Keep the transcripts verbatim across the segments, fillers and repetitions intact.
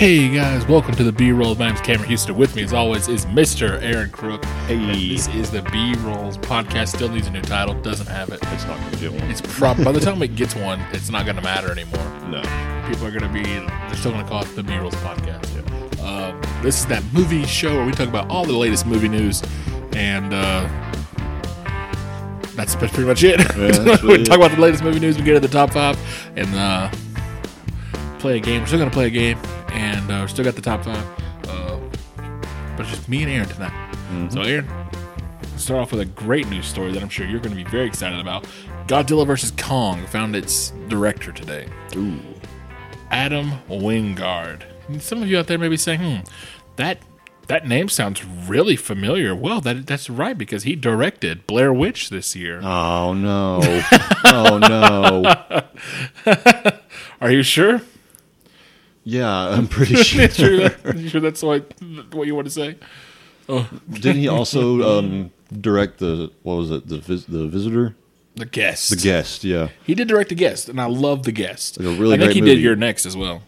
Hey guys, welcome to the B Rolls. My name's Cameron Houston. With me, as always, is Mister Aaron Crook. Hey, and this is the B Rolls podcast. Still needs a new title. Doesn't have it. It's not going to get one. It's prob- by the time it gets one, it's not going to matter anymore. No, people are going to be. They're still going to call it the B Rolls podcast. Yeah. Um, this is that movie show where we talk about all the latest movie news, and uh, that's pretty much it. Yeah, we really talk it. about the latest movie news. We get to the top five, and. Uh, play a game. We're still gonna play a game, and uh, we're still got the top five, uh, but it's just me and Aaron tonight. Mm-hmm. So Aaron, let's start off with a great news story that I'm sure you're gonna be very excited about. Godzilla versus Kong found its director today. Ooh. Adam Wingard. And some of you out there may be saying, hmm, that that name sounds really familiar. Well, that that's right, because he directed Blair Witch this year. Oh no. Oh no. Are you sure? Yeah, I'm pretty sure. sure, that, sure that's what, what you want to say? Oh. Didn't he also um, direct the, what was it, the vis- the Visitor? The Guest. The Guest, yeah. He did direct The Guest, and I love The Guest. Like a really I think great he movie. Did Your Next as well.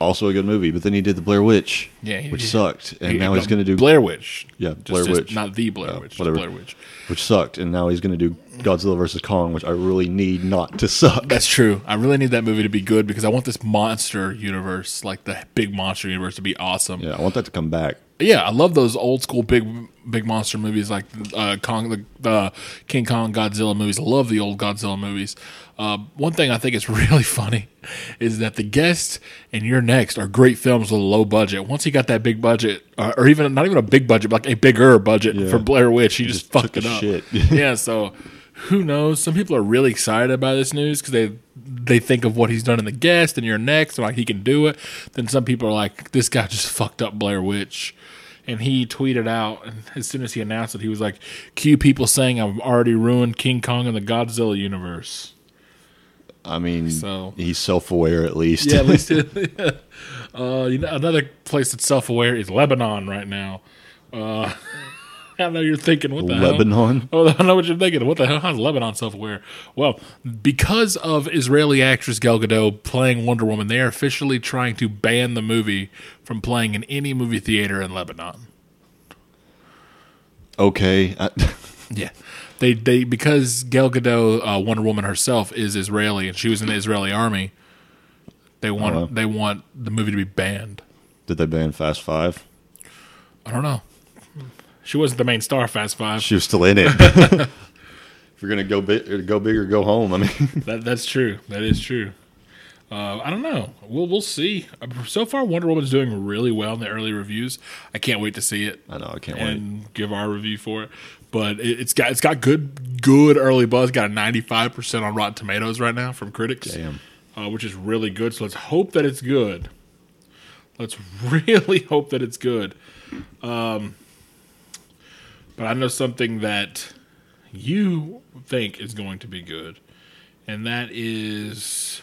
Also a good movie, but then he did The Blair Witch, yeah, he, which he, sucked, and he, now he's going to do... Blair Witch. Yeah, Blair just, Witch. Just not The Blair Witch, uh, Blair Witch. Which sucked, and now he's going to do Godzilla versus Kong, which I really need not to suck. That's true. I really need that movie to be good, because I want this monster universe, like the big monster universe, to be awesome. Yeah, I want that to come back. Yeah, I love those old school big big monster movies, like uh, Kong, the, the King Kong, Godzilla movies. I love the old Godzilla movies. Uh, one thing I think is really funny is that The Guest and You're Next are great films with a low budget. Once he got that big budget, uh, or even not even a big budget, but like a bigger budget yeah. for Blair Witch, he, he just, just fucked it up. Shit. Yeah, so who knows? Some people are really excited about this news because they they think of what he's done in The Guest and You're Next, and like he can do it. Then some people are like, this guy just fucked up Blair Witch. And he tweeted out, and as soon as he announced it, he was like, cue people saying I've already ruined King Kong and the Godzilla universe. I mean, so, he's self-aware at least. Yeah, at least. Yeah. Uh, you know, another place that's self-aware is Lebanon right now. Uh, I know you're thinking, what the Lebanon? hell? Lebanon? Oh, I know what you're thinking. What the hell? How's Lebanon self-aware? Well, because of Israeli actress Gal Gadot playing Wonder Woman, they are officially trying to ban the movie from playing in any movie theater in Lebanon. Okay. I- yeah. They they because Gal Gadot, uh, Wonder Woman herself is Israeli, and she was in the Israeli army. They want uh, they want the movie to be banned. Did they ban Fast Five? I don't know. She wasn't the main star of Fast Five. She was still in it. If you're gonna go big, go big or go home. I mean, that that's true. That is true. Uh, I don't know. We'll we'll see. So far, Wonder Woman's doing really well in the early reviews. I can't wait to see it. I know. I can't and wait and give our review for it. But it, it's got it's got good good early buzz. Got a ninety-five percent on Rotten Tomatoes right now from critics, uh, which is really good. So let's hope that it's good. Let's really hope that it's good. Um, but I know something that you think is going to be good, and that is.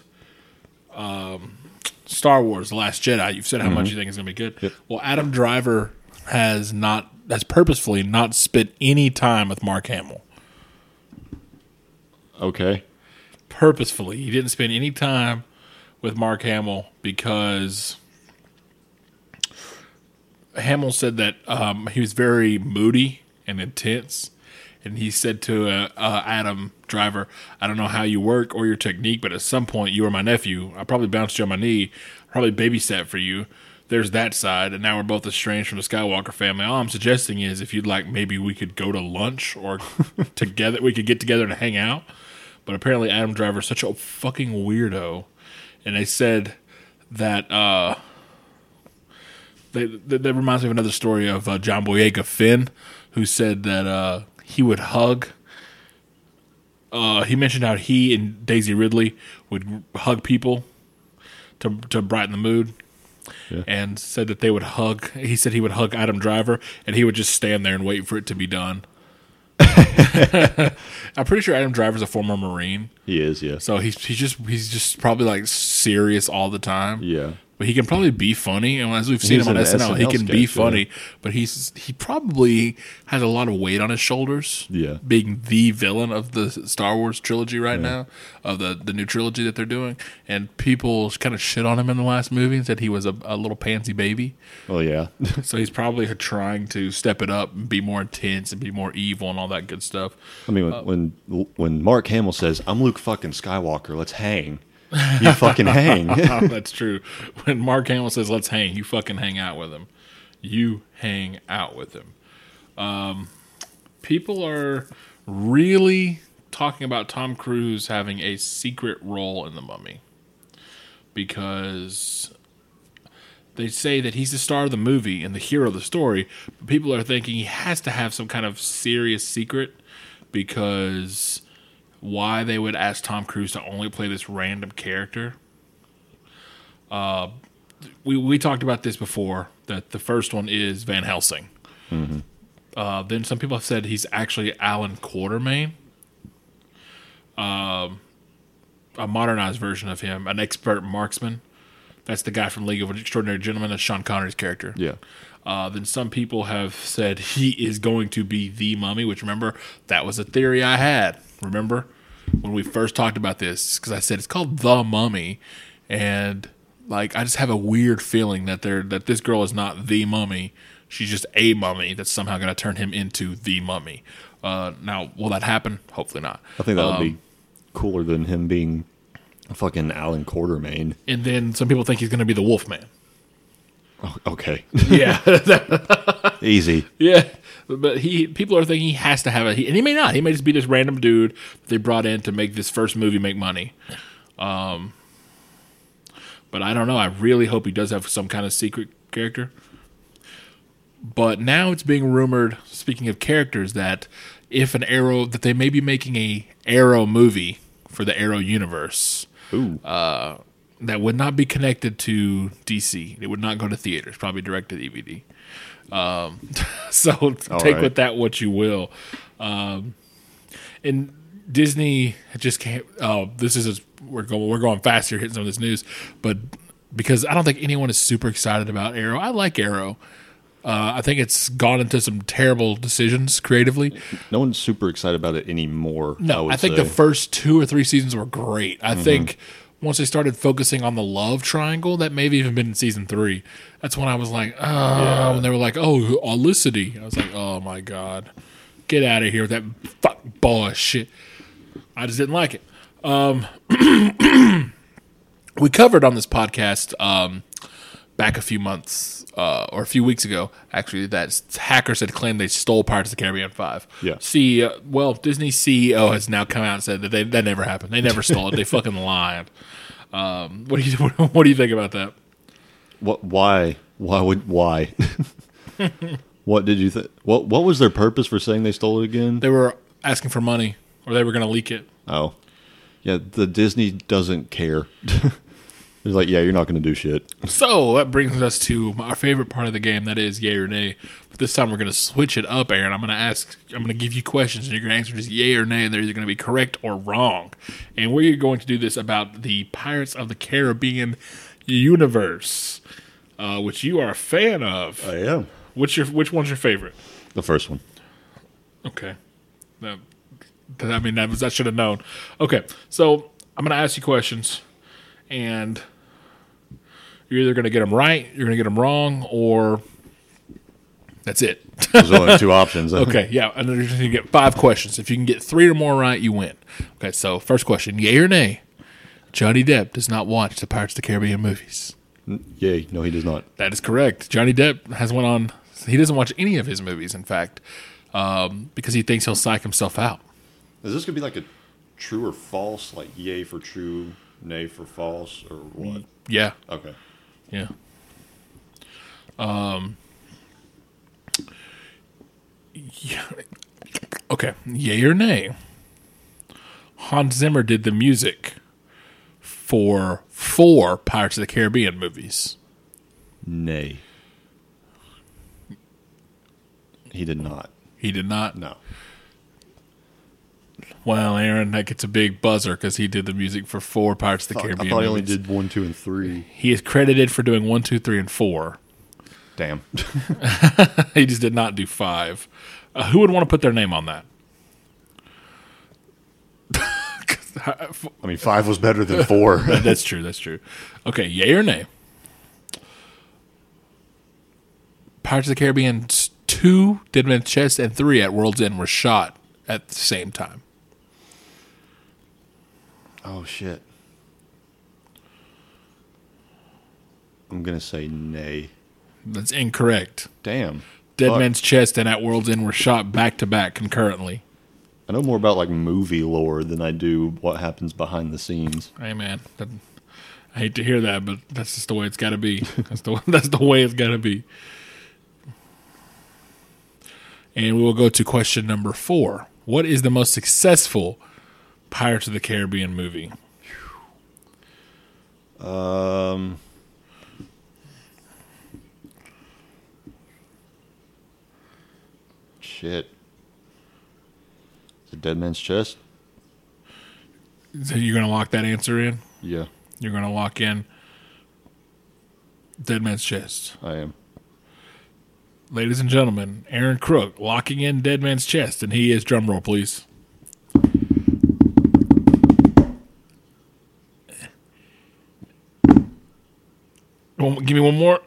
Um, Star Wars: The Last Jedi. You've said how mm-hmm. much you think is going to be good. Yep. Well, Adam Driver has not has purposefully not spent any time with Mark Hamill. Okay. Purposefully, he didn't spend any time with Mark Hamill because Hamill said that um, he was very moody and intense. And he said to uh, uh, Adam Driver, I don't know how you work or your technique, but at some point you were my nephew. I probably bounced you on my knee, probably babysat for you. There's that side, and now we're both estranged from the Skywalker family. All I'm suggesting is if you'd like, maybe we could go to lunch or together we could get together and hang out. But apparently Adam Driver is such a fucking weirdo. And they said that... Uh, they, they, that reminds me of another story of uh, John Boyega Finn, who said that... Uh, He would hug. Uh, he mentioned how he and Daisy Ridley would hug people to to brighten the mood, yeah. and said that they would hug. He said he would hug Adam Driver, and he would just stand there and wait for it to be done. I'm pretty sure Adam Driver's a former Marine. He is, yeah. So he's he's just he's just probably like serious all the time. Yeah. but he can probably be funny. And as we've seen he's him on S N L, S N L he can be funny, yeah. but he's he probably has a lot of weight on his shoulders. Yeah, being the villain of the Star Wars trilogy right yeah. now, of the, the new trilogy that they're doing, and people kind of shit on him in the last movie and said he was a, a little pansy baby. Oh yeah, so he's probably trying to step it up and be more intense and be more evil and all that good stuff. I mean, when uh, when, when Mark Hamill says, "I'm Luke fucking Skywalker, let's hang." You fucking hang. That's true. When Mark Hamill says, let's hang, you fucking hang out with him. You hang out with him. Um, people are really talking about Tom Cruise having a secret role in The Mummy. Because they say that he's the star of the movie and the hero of the story. But people are thinking he has to have some kind of serious secret because... why they would ask Tom Cruise to only play this random character. Uh, we we talked about this before, that the first one is Van Helsing. Mm-hmm. Uh, then some people have said he's actually Alan Quartermain, uh, a modernized version of him, an expert marksman. That's the guy from League of Extraordinary Gentlemen. That's Sean Connery's character. Yeah. Uh, then some people have said he is going to be the mummy, which remember, that was a theory I had. Remember when we first talked about this? Because I said it's called The Mummy, and like I just have a weird feeling that they're that this girl is not the mummy; she's just a mummy that's somehow going to turn him into the mummy. Uh, now, will that happen? Hopefully not. I think that would um, be cooler than him being a fucking Alan Quartermain. And then some people think he's going to be the Wolfman. Oh, okay. Yeah. Easy. Yeah. But he, people are thinking he has to have a, he, and he may not. He may just be this random dude they brought in to make this first movie make money. Um, but I don't know. I really hope he does have some kind of secret character. But now it's being rumored, speaking of characters, that if an Arrow, that they may be making a Arrow movie for the Arrow universe. Ooh. Uh, that would not be connected to D C. It would not go to theaters. Probably direct to D V D. Um, so All take right. with that what you will. Um, and Disney just can't. Oh, this is a, we're going we're going fast here, hitting some of this news, but because I don't think anyone is super excited about Arrow. I like Arrow. Uh, I think it's gone into some terrible decisions creatively. No one's super excited about it anymore. No, I, would I think say. the first two or three seasons were great. I mm-hmm. think. Once they started focusing on the love triangle, that may have even been in season three. That's when I was like, oh, yeah. when they were like, oh, Olicity. I was like, oh, my God. Get out of here with that fuck bullshit. I just didn't like it. Um, we covered on this podcast um, back a few months uh, or a few weeks ago, actually, that hackers had claimed they stole Pirates of the Caribbean five. Yeah. See, uh, well, Disney's C E O has now come out and said that they, that never happened. They never stole it. They fucking lied. Um, what do you what do you think about that? What? Why? Why would? Why? What did you think? What? What was their purpose for saying they stole it again? They were asking for money, or they were going to leak it. Oh, yeah. The Disney doesn't care. It's like, yeah, you're not going to do shit. So that brings us to our favorite part of the game, that is yay or nay. But this time we're going to switch it up, Aaron. I'm going to ask, I'm going to give you questions, and you're going to answer just yay or nay, and they're either going to be correct or wrong. And we're going to do this about the Pirates of the Caribbean universe, uh, which you are a fan of. I am. Which your which one's your favorite? The first one. Okay. That, I mean, that was I should have known. Okay, so I'm going to ask you questions, and you're either going to get them right, you're going to get them wrong, or that's it. There's only two options. Okay, yeah. And you're going to get five questions. If you can get three or more right, you win. Okay, so first question, yay or nay? Johnny Depp does not watch the Pirates of the Caribbean movies. Yay. No, he does not. That is correct. Johnny Depp has one on. He doesn't watch any of his movies, in fact, um, because he thinks he'll psych himself out. Is this going to be like a true or false, like yay for true, nay for false, or what? Yeah. Okay. Yeah. Um. Yeah. Okay. Yay or nay? Hans Zimmer did the music for four Pirates of the Caribbean movies. Nay. He did not. He did not? No. Well, Aaron, that gets a big buzzer because he did the music for four Pirates of the Caribbean. I thought he only did one, two, and three. He is credited for doing one, two, three, and four. Damn. He just did not do five. Uh, who would want to put their name on that? I, f- I mean, five was better than four. That's true. That's true. Okay, yay or nay? Pirates of the Caribbean two, Dead Man's Chest, and three at World's End were shot at the same time. Oh, shit. I'm going to say nay. That's incorrect. Damn. Dead Fuck. Man's Chest and At World's End were shot back-to-back concurrently. I know more about, like, movie lore than I do what happens behind the scenes. Hey, man. That, I hate to hear that, but that's just the way it's got to be. That's the, that's the way it's got to be. And we will go to question number four. What is the most successful Pirates of the Caribbean movie? Um... Shit. Is it Dead Man's Chest? So you're going to lock that answer in? Yeah. You're going to lock in Dead Man's Chest. I am. Ladies and gentlemen, Aaron Crook locking in Dead Man's Chest, and he is, drum roll, please. One, give me one more.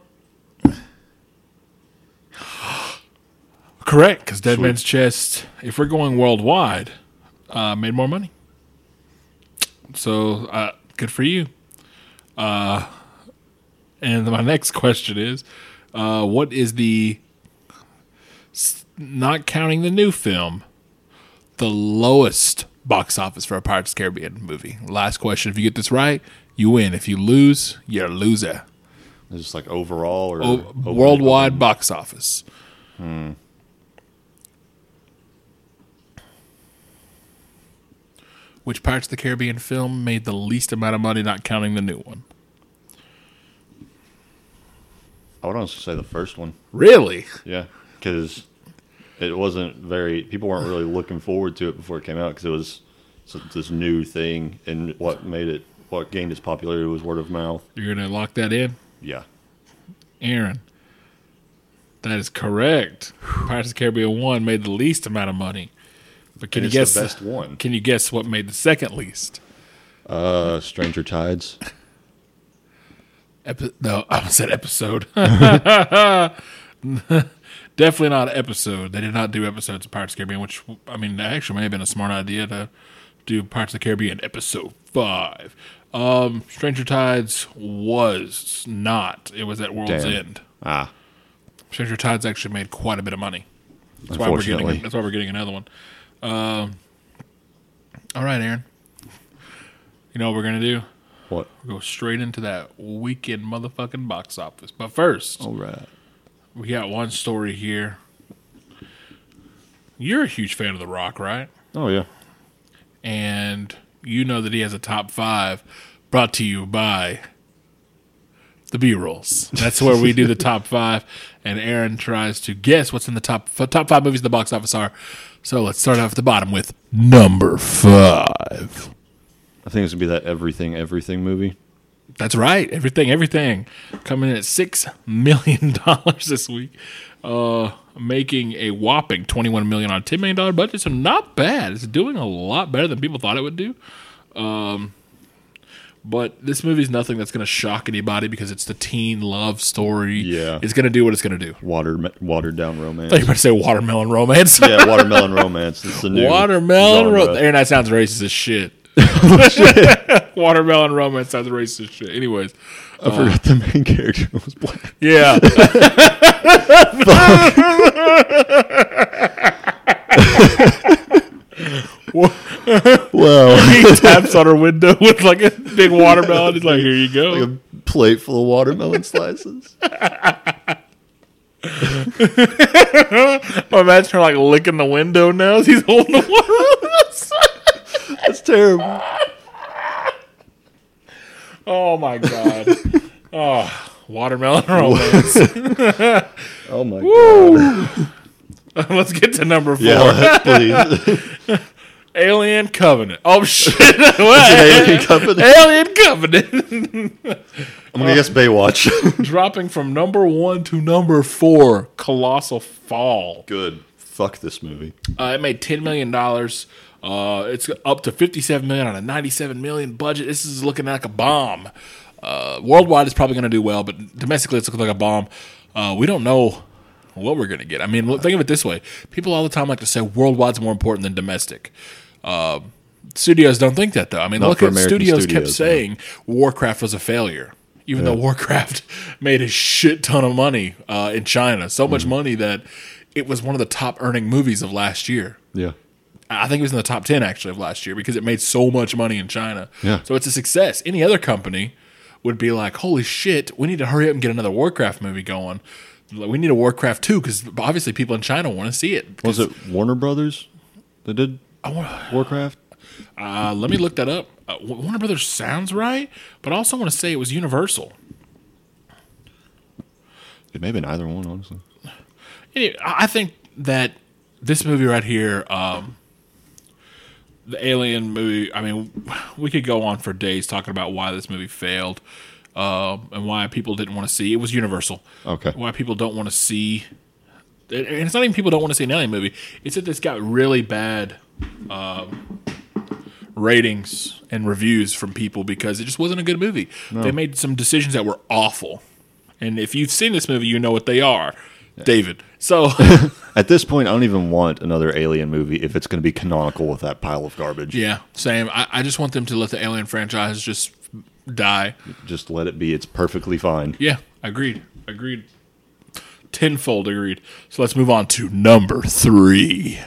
Correct, because Dead Sweet. Man's Chest, if we're going worldwide, uh, made more money. So, uh, good for you. Uh, and my next question is, uh, what is the, not counting the new film, the lowest box office for a Pirates of the Caribbean movie? Last question. If you get this right, you win. If you lose, you're a loser. Is this like overall or o- overall? Worldwide box office? Hmm. Which Pirates of the Caribbean film made the least amount of money, not counting the new one? I would honestly say the first one. Really? Yeah, because it wasn't very... People weren't really looking forward to it before it came out because it was this new thing, and what made it, what gained its popularity was word of mouth. You're going to lock that in? Yeah. Aaron, that is correct. Pirates of the Caribbean one made the least amount of money. But can you guess the best one? Can you guess what made the second least? Uh, Stranger Tides. Epi- no, I said episode. Definitely not episode. They did not do episodes of Pirates of the Caribbean, which, I mean, that actually may have been a smart idea to do Pirates of the Caribbean episode five. Um, Stranger Tides was not. It was at World's Damn. End. Ah. Stranger Tides actually made quite a bit of money. That's why we're getting, that's why we're getting another one. Um. All right, Aaron. You know what we're gonna do? What? We'll go straight into that weekend motherfucking box office. But first, all right, we got one story here. You're a huge fan of The Rock, right? Oh yeah. And you know that he has a top five, brought to you by The B Rolls. That's where we do the top five, and Aaron tries to guess what's in the top top five movies in the box office are. So let's start off at the bottom with number five. I think it's going to be that Everything, Everything movie. That's right. Everything, Everything. Coming in at six million dollars this week. Uh, making a whopping twenty-one million dollars on a ten million dollars budget. So not bad. It's doing a lot better than people thought it would do. Um, but this movie is nothing that's going to shock anybody because it's the teen love story. Yeah. It's going to do what it's going to do. Water, watered down romance. I thought you were about to say watermelon romance. Yeah, watermelon romance. It's the new watermelon romance. Aaron, that sounds racist as shit. Shit. Watermelon romance sounds racist as shit. Anyways. I uh, forgot the main character was black. Yeah. Well, he taps on her window with like a big watermelon. He's like, "Here you go, like a plate full of watermelon slices." Imagine her like licking the window now as he's holding the watermelon. That's terrible. Oh my god! Oh, watermelon romance. Oh my Woo. god. Let's get to number four. Yeah, please. Alien Covenant. Oh, shit. Alien Covenant? Alien Covenant. I'm going to uh, guess Baywatch. Dropping from number one to number four, Colossal Fall. Good. Fuck this movie. Uh, it made ten million dollars. Uh, it's up to fifty-seven million dollars on a ninety-seven million dollars budget. This is looking like a bomb. Uh, worldwide, it's probably going to do well, but domestically, it's looking like a bomb. Uh, we don't know what we're going to get. I mean, think of it this way. People all the time like to say worldwide's more important than domestic. Uh, studios don't think that, though. I mean, Not look at studios, studios kept saying man. Warcraft was a failure, even yeah. though Warcraft made a shit ton of money uh, in China. So mm-hmm. much money that it was one of the top-earning movies of last year. Yeah. I think it was in the top ten, actually, of last year because it made so much money in China. Yeah. So it's a success. Any other company would be like, holy shit, we need to hurry up and get another Warcraft movie going. We need a Warcraft two because obviously people in China want to see it. Was it Warner Brothers that did Warcraft? Uh, let me look that up. Uh, Warner Brothers sounds right, but I also want to say it was Universal. It may have been either one, honestly. Anyway, I think that this movie right here, um, the Alien movie, I mean, we could go on for days talking about why this movie failed. Uh, and why people didn't want to see. It was Universal. Okay. Why people don't want to see. And it's not even people don't want to see an alien movie. It's that it's got really bad uh, ratings and reviews from people because it just wasn't a good movie. No. They made some decisions that were awful. And if you've seen this movie, you know what they are. Yeah. David. So at this point, I don't even want another Alien movie if it's going to be canonical with that pile of garbage. Yeah, same. I, I just want them to let the Alien franchise just... die. Just let it be. It's perfectly fine. Yeah, agreed. Agreed. Tenfold agreed. So let's move on to number three.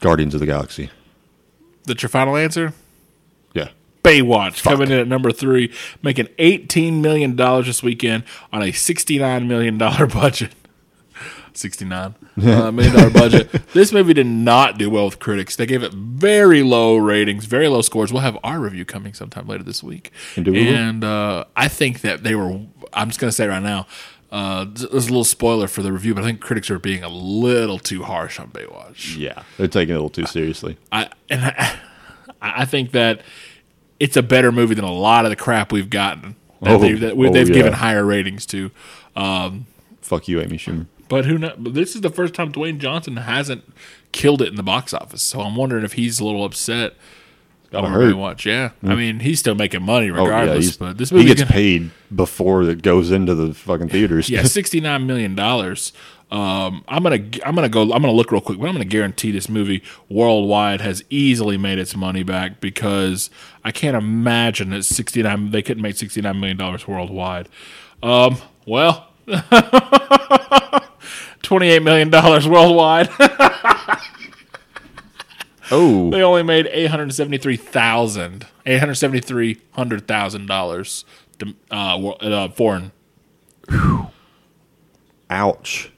Guardians of the Galaxy. That's your final answer? Yeah. Baywatch Fuck. coming in at number three, making eighteen million dollars this weekend on a sixty-nine million dollars budget. sixty-nine uh, million dollar budget. This movie did not do well with critics. They gave it very low ratings, very low scores. We'll have our review coming sometime later this week. And, and uh, I think that they were, I'm just going to say right now, uh, there's a little spoiler for the review, but I think critics are being a little too harsh on Baywatch. Yeah, they're taking it a little too seriously. I, I and I, I think that it's a better movie than a lot of the crap we've gotten that, oh, they, that we, oh, they've yeah. given higher ratings to. Um, Fuck you, Amy Schumer. But who knows? This is the first time Dwayne Johnson hasn't killed it in the box office, so I'm wondering if he's a little upset. Gotta hurt. Baywatch. Yeah, mm. I mean he's still making money regardless. Oh, yeah, but this movie he gets gonna, paid before it goes into the fucking theaters. Yeah, sixty-nine million dollars. Um, I'm gonna I'm gonna go. I'm gonna look real quick, but I'm gonna guarantee this movie worldwide has easily made its money back because I can't imagine that sixty-nine they couldn't make sixty-nine million dollars worldwide. Um, well. twenty-eight million dollars worldwide. Oh. They only made eight hundred seventy-three thousand dollars. eight hundred seventy-three thousand dollars uh, uh, foreign. Whew. Ouch.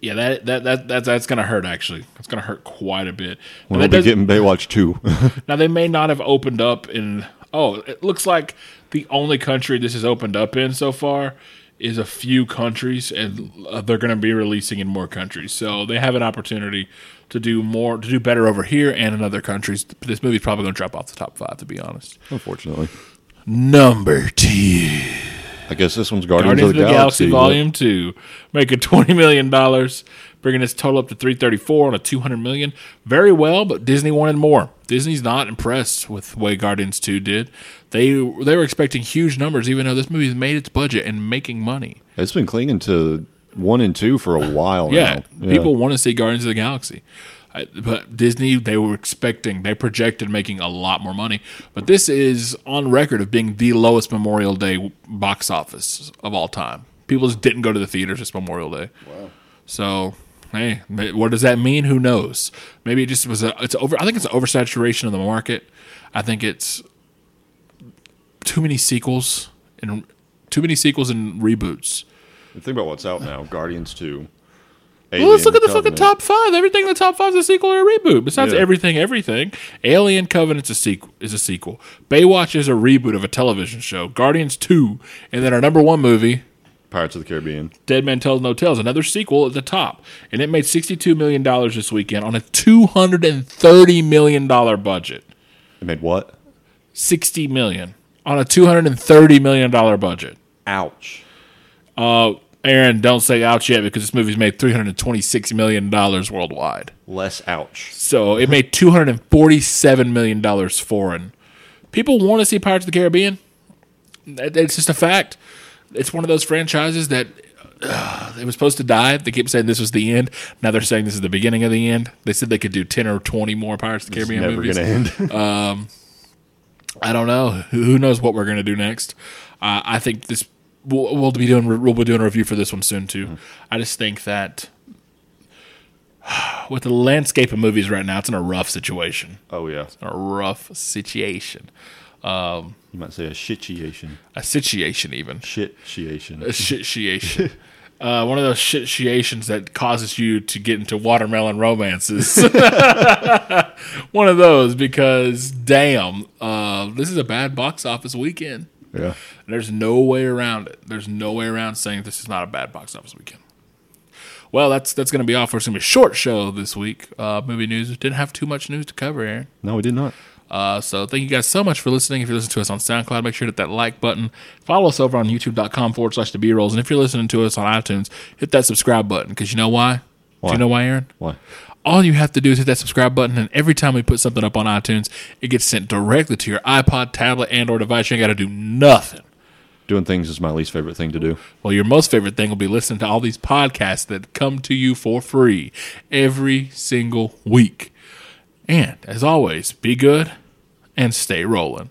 Yeah, that that that, that that's going to hurt, actually. It's going to hurt quite a bit. We'll be getting Baywatch two. Now, they may not have opened up in... Oh, it looks like the only country this has opened up in so far is a few countries, and they're going to be releasing in more countries. So they have an opportunity to do more, to do better over here and in other countries. This movie's probably going to drop off the top five, to be honest. Unfortunately. Number two. I guess this one's Guardians, Guardians of the, of the Galaxy, Galaxy Volume two. Making twenty million dollars, bringing its total up to three hundred thirty-four on a two hundred million dollars. Very well, but Disney wanted more. Disney's not impressed with the way Guardians two did. They they were expecting huge numbers, even though this movie's made its budget and making money. It's been clinging to one and two for a while yeah, now. Yeah, people want to see Guardians of the Galaxy. But Disney, they were expecting, they projected making a lot more money. But this is on record of being the lowest Memorial Day box office of all time. People just didn't go to the theaters this Memorial Day. Wow. So, hey, what does that mean? Who knows? Maybe it just was a, it's over. I think it's an oversaturation of the market. I think it's too many sequels and too many sequels and reboots. Think about what's out now. Guardians two. Well, let's look at the Covenant. Fucking top five. Everything in the top five is a sequel or a reboot. Besides yeah. everything, everything. Alien Covenant is a, sequ- is a sequel. Baywatch is a reboot of a television show. Guardians two. And then our number one movie, Pirates of the Caribbean. Dead Man Tells No Tales, another sequel at the top. And it made sixty-two million dollars this weekend on a two hundred thirty million dollars budget. It made what? sixty million dollars on a two hundred thirty million dollars budget. Ouch. Uh, Aaron, don't say ouch yet because this movie's made three hundred twenty-six million dollars worldwide. Less ouch. So it made two hundred forty-seven million dollars foreign. People want to see Pirates of the Caribbean. It's just a fact. It's one of those franchises that uh, it was supposed to die. They keep saying this was the end. Now they're saying this is the beginning of the end. They said they could do ten or twenty more Pirates of the Caribbean movies. It's never going to end. um, I don't know. Who knows what we're going to do next? Uh, I think this we'll, we'll be doing we'll be doing a review for this one soon too. Mm. I just think that with the landscape of movies right now, it's in a rough situation. Oh yeah, it's in a rough situation. Um, you might say a shit-situation. A situation, even. Shit-situation. A shit-situation. uh, one of those shit-situations that causes you to get into watermelon romances. One of those, because, damn, uh, this is a bad box office weekend. Yeah. There's no way around it. There's no way around saying this is not a bad box office weekend. Well, that's that's going to be all for us. It's going to be a short show this week. Uh, movie news. Didn't have too much news to cover, Aaron. No, we did not. Uh, so thank you guys so much for listening. If you're listening to us on SoundCloud, make sure to hit that like button. Follow us over on youtube.com forward slash the B Rolls. And if you're listening to us on iTunes, hit that subscribe button. Because you know why? why? Do you know why, Aaron? Why? All you have to do is hit that subscribe button, and every time we put something up on iTunes, it gets sent directly to your iPod, tablet, and or device. You ain't got to do nothing. Doing things is my least favorite thing to do. Well, your most favorite thing will be listening to all these podcasts that come to you for free every single week. And, as always, be good and stay rolling.